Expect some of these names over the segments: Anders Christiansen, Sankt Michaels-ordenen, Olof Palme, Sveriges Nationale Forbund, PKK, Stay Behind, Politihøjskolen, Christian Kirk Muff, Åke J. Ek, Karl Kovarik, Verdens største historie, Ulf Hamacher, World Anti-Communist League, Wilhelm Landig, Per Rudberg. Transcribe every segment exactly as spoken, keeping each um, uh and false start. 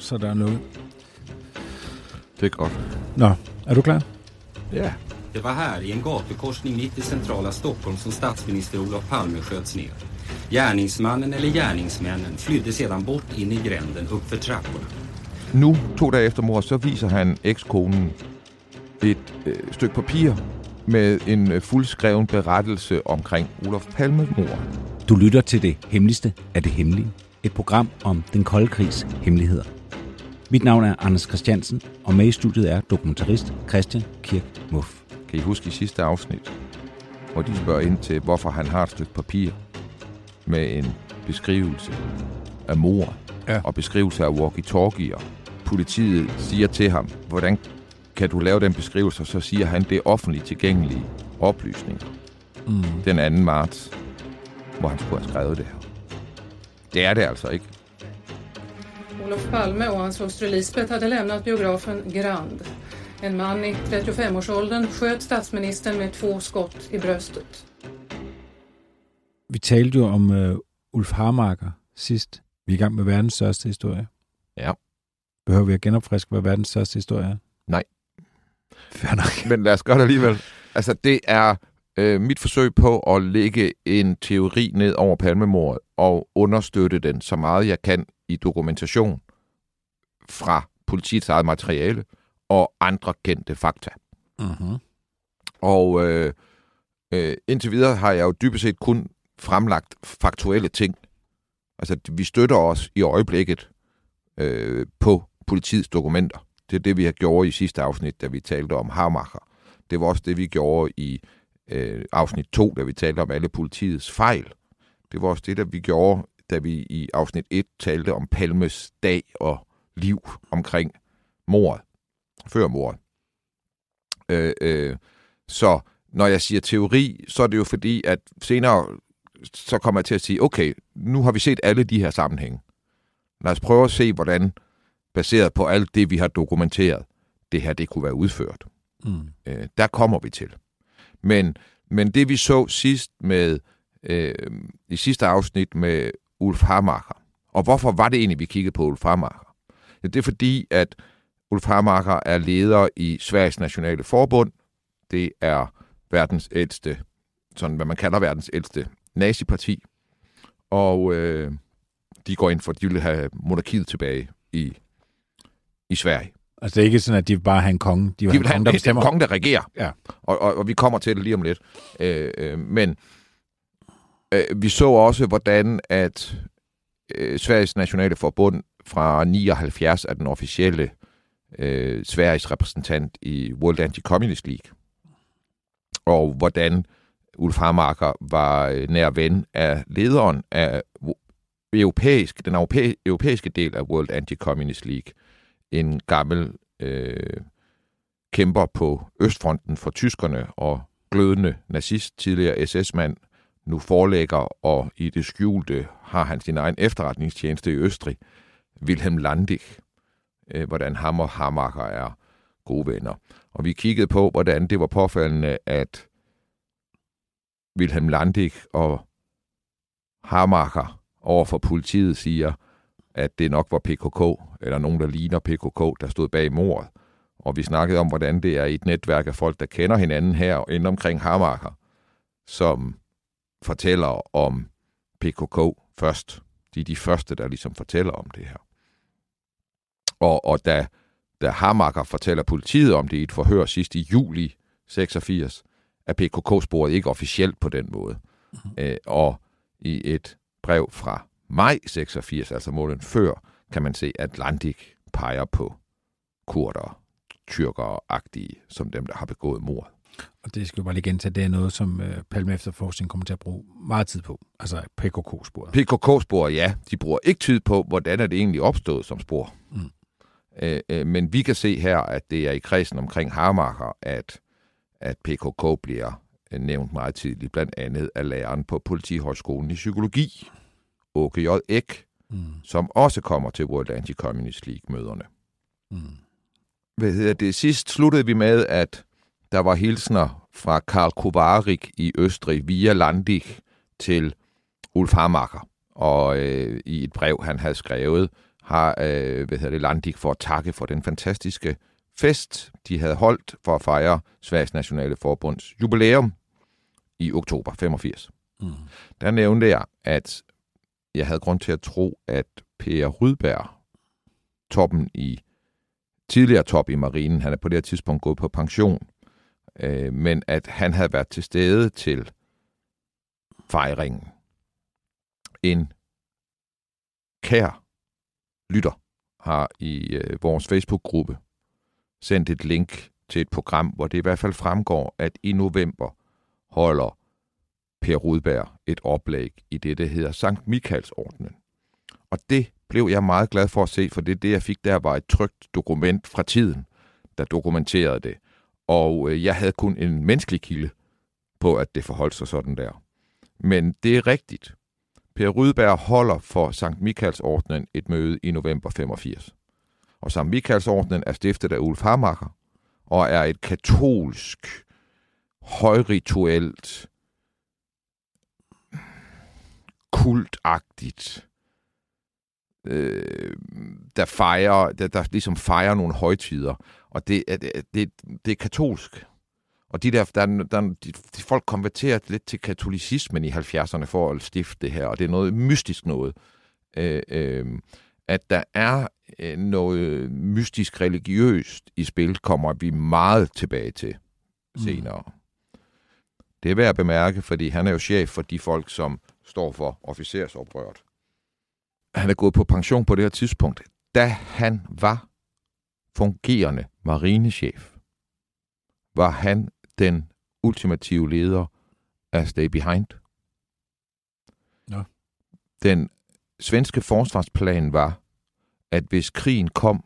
Så der er noget. Det er godt. Nå, er du klar? Ja. Det var her i en gatukorsning midt i centrala Stockholm som statsminister Olof Palme sköts ner. Gärningsmannen eller gärningsmännen flydde sedan bort in i gränden upp för trapporna. Nu, to dage efter mord, så viser han ekskonen et øh, stykke papir med en øh, fuldskreven berettelse omkring Olof Palmes mord. Du lytter til Det Hemmeligste af det Hemmelige. Et program om den kolde krigs hemmeligheder. Mit navn er Anders Christiansen, og med i studiet er dokumentarist Christian Kirk Muff. Kan I huske i sidste afsnit, hvor de spørger ind til, hvorfor han har et stykke papir med en beskrivelse af mord ja. og beskrivelse af walkie-talkier. Politiet siger til ham, hvordan kan du lave den beskrivelse, så siger han, det er offentligt tilgængelige oplysninger. Mm. Den anden marts, hvor han skulle have skrevet det her. Det er det altså ikke. Olof Palme och hans hustru Lisbeth hade lämnat biografen Grand. En man i trettiofem-årsåldern sköt statsministern med två skott i bröstet. Vi talte jo om uh, Ulf Hamacher sidst. Vi er i gang med verdens største historie. Ja. Behøver vi at genopfriske, hvad verdens største historie er? Nej. Men lad os gøre det alligevel. Altså, det er øh, mit forsøg på at lægge en teori ned over palmemordet og understøtte den så meget jeg kan i dokumentation fra politiets eget materiale og andre kendte fakta. Uh-huh. Og øh, øh, indtil videre har jeg jo dybest set kun fremlagt faktuelle ting. Altså, vi støtter os i øjeblikket øh, på politiets dokumenter. Det er det, vi har gjort i sidste afsnit, da vi talte om Hamacher. Det var også det, vi gjorde i øh, afsnit to, da vi talte om alle politiets fejl. Det var også det, der vi gjorde, da vi i afsnit et talte om Palmes dag og liv omkring mordet, før mordet. Øh, øh, så når jeg siger teori, så er det jo fordi, at senere så kommer jeg til at sige, okay, nu har vi set alle de her sammenhænge. Lad os prøve at se, hvordan, baseret på alt det, vi har dokumenteret, det her det kunne være udført. Mm. Øh, der kommer vi til. Men, men det vi så sidst med Øh, i sidste afsnit med Ulf Hamacher. Og hvorfor var det egentlig, vi kiggede på Ulf Hamacher? Ja, det er fordi, at Ulf Hamacher er leder i Sveriges Nationale Forbund. Det er verdens ældste, sådan hvad man kalder verdens ældste naziparti. Og øh, de går ind for, at de vil have monarkiet tilbage i, i Sverige. Altså det er ikke sådan, at de vil bare have en konge. De vil, de vil have en konge, der, en konge, der regerer. Ja. Og, og, og vi kommer til det lige om lidt. Øh, øh, men vi så også, hvordan at øh, Sveriges Nationale Forbund fra nioghalvfjerds er den officielle øh, Sveriges repræsentant i World Anti-Communist League. Og hvordan Ulf Hamacher var øh, nær ven af lederen af europæisk, den europæ- europæiske del af World Anti-Communist League. En gammel øh, kæmper på Østfronten for tyskerne og glødende nazist, tidligere S S-mand, nu forelægger, og i det skjulte har han sin egen efterretningstjeneste i Østrig, Wilhelm Landig, øh, hvordan ham og Hamacher er gode venner. Og vi kiggede på, hvordan det var påfaldende, at Wilhelm Landig og Hamacher overfor politiet siger, at det nok var P K K, eller nogen, der ligner P K K, der stod bag mordet. Og vi snakkede om, hvordan det er i et netværk af folk, der kender hinanden her, og inden omkring Hamacher, som fortæller om P K K først. De er de første, der ligesom fortæller om det her. Og, og da, da Hamacher fortæller politiet om det i et forhør sidst i juli seksogfirs, er P K K-sporet ikke officielt på den måde. Mm-hmm. Æ, og i et brev fra maj seksogfirs, altså måneden før, kan man se, at Landig peger på kurder, tyrker-agtige, som dem, der har begået mord. Og det skal jo bare lige gentage, det er noget, som øh, Palme efterforskning kommer til at bruge meget tid på. Altså P K K-sporet. P K K-sporet, ja. De bruger ikke tid på, hvordan er det egentlig opstået som spor. Mm. Øh, øh, men vi kan se her, at det er i kredsen omkring Hamacher, at, at P K K bliver øh, nævnt meget tidligt. Blandt andet af læreren på Politihøjskolen i Psykologi, Åke J. Ek, mm. som også kommer til World Anti-Communist League-møderne. Mm. Hvad hedder det? Sidst sluttede vi med, at der var hilsner fra Karl Kovarik i Østrig via Landig til Ulf Hamacher. Og øh, i et brev, han havde skrevet, har øh, hvad hedder det, Landig for at takke for den fantastiske fest, de havde holdt for at fejre Sveriges Nationale Forbunds jubilæum i oktober femogfirs. Mm. Der nævnte jeg, at jeg havde grund til at tro, at Per Rudberg, toppen i, tidligere top i marinen, han er på det her tidspunkt gået på pension, men at han havde været til stede til fejringen. En kær lytter har i vores Facebook-gruppe sendt et link til et program, hvor det i hvert fald fremgår, at i november holder Per Rudberg et oplæg i det, der hedder Sankt Michaels-ordenen. Og det blev jeg meget glad for at se, for det, det jeg fik der, var et trykt dokument fra tiden, der dokumenterede det. Og jeg havde kun en menneskelig kilde på, at det forholdt sig sådan der. Men det er rigtigt. Per Rudberg holder for Sankt Michaels-ordenen et møde i november femogfirs. Og Sankt Michaels-ordenen er stiftet af Ulf Hamacher og er et katolsk, højrituelt, kultagtigt, øh, der fejrer, der, der ligesom fejrer nogle højtider. Og det er, det, det er katolsk. Og de der, der, der de, de folk konverterede lidt til katolicismen i halvfjerdserne for at stifte det her, og det er noget mystisk noget. Øh, øh, at der er noget mystisk religiøst i spil, kommer vi meget tilbage til senere. Mm. Det er værd at bemærke, fordi han er jo chef for de folk, som står for officersoprøret. Han er gået på pension på det her tidspunkt, da han var fungerende marinechef, var han den ultimative leder af Stay Behind. Ja. Den svenske forsvarsplan var, at hvis krigen kom,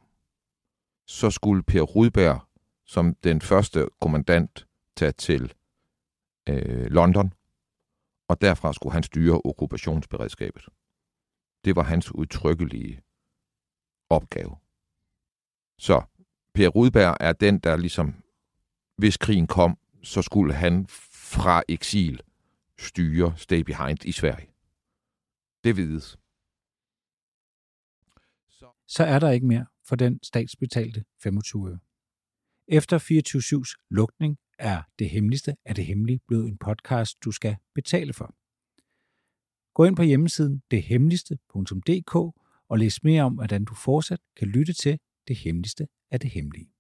så skulle Per Rudberg som den første kommandant tage til øh, London, og derfra skulle han styre okkupationsberedskabet. Det var hans udtrykkelige opgave. Så Per Rudberg er den, der ligesom, hvis krigen kom, så skulle han fra eksil styre Stay Behind i Sverige. Det vides. Så er der ikke mere for den statsbetalte femogtyve øre. Efter fireogtyve syvs lukning er Det Hemmeligste af det Hemmelige blevet en podcast, du skal betale for. Gå ind på hjemmesiden det hemmeligste punktum d k og læs mere om, hvordan du fortsat kan lytte til Det Hemmeligste af det Hemmelige.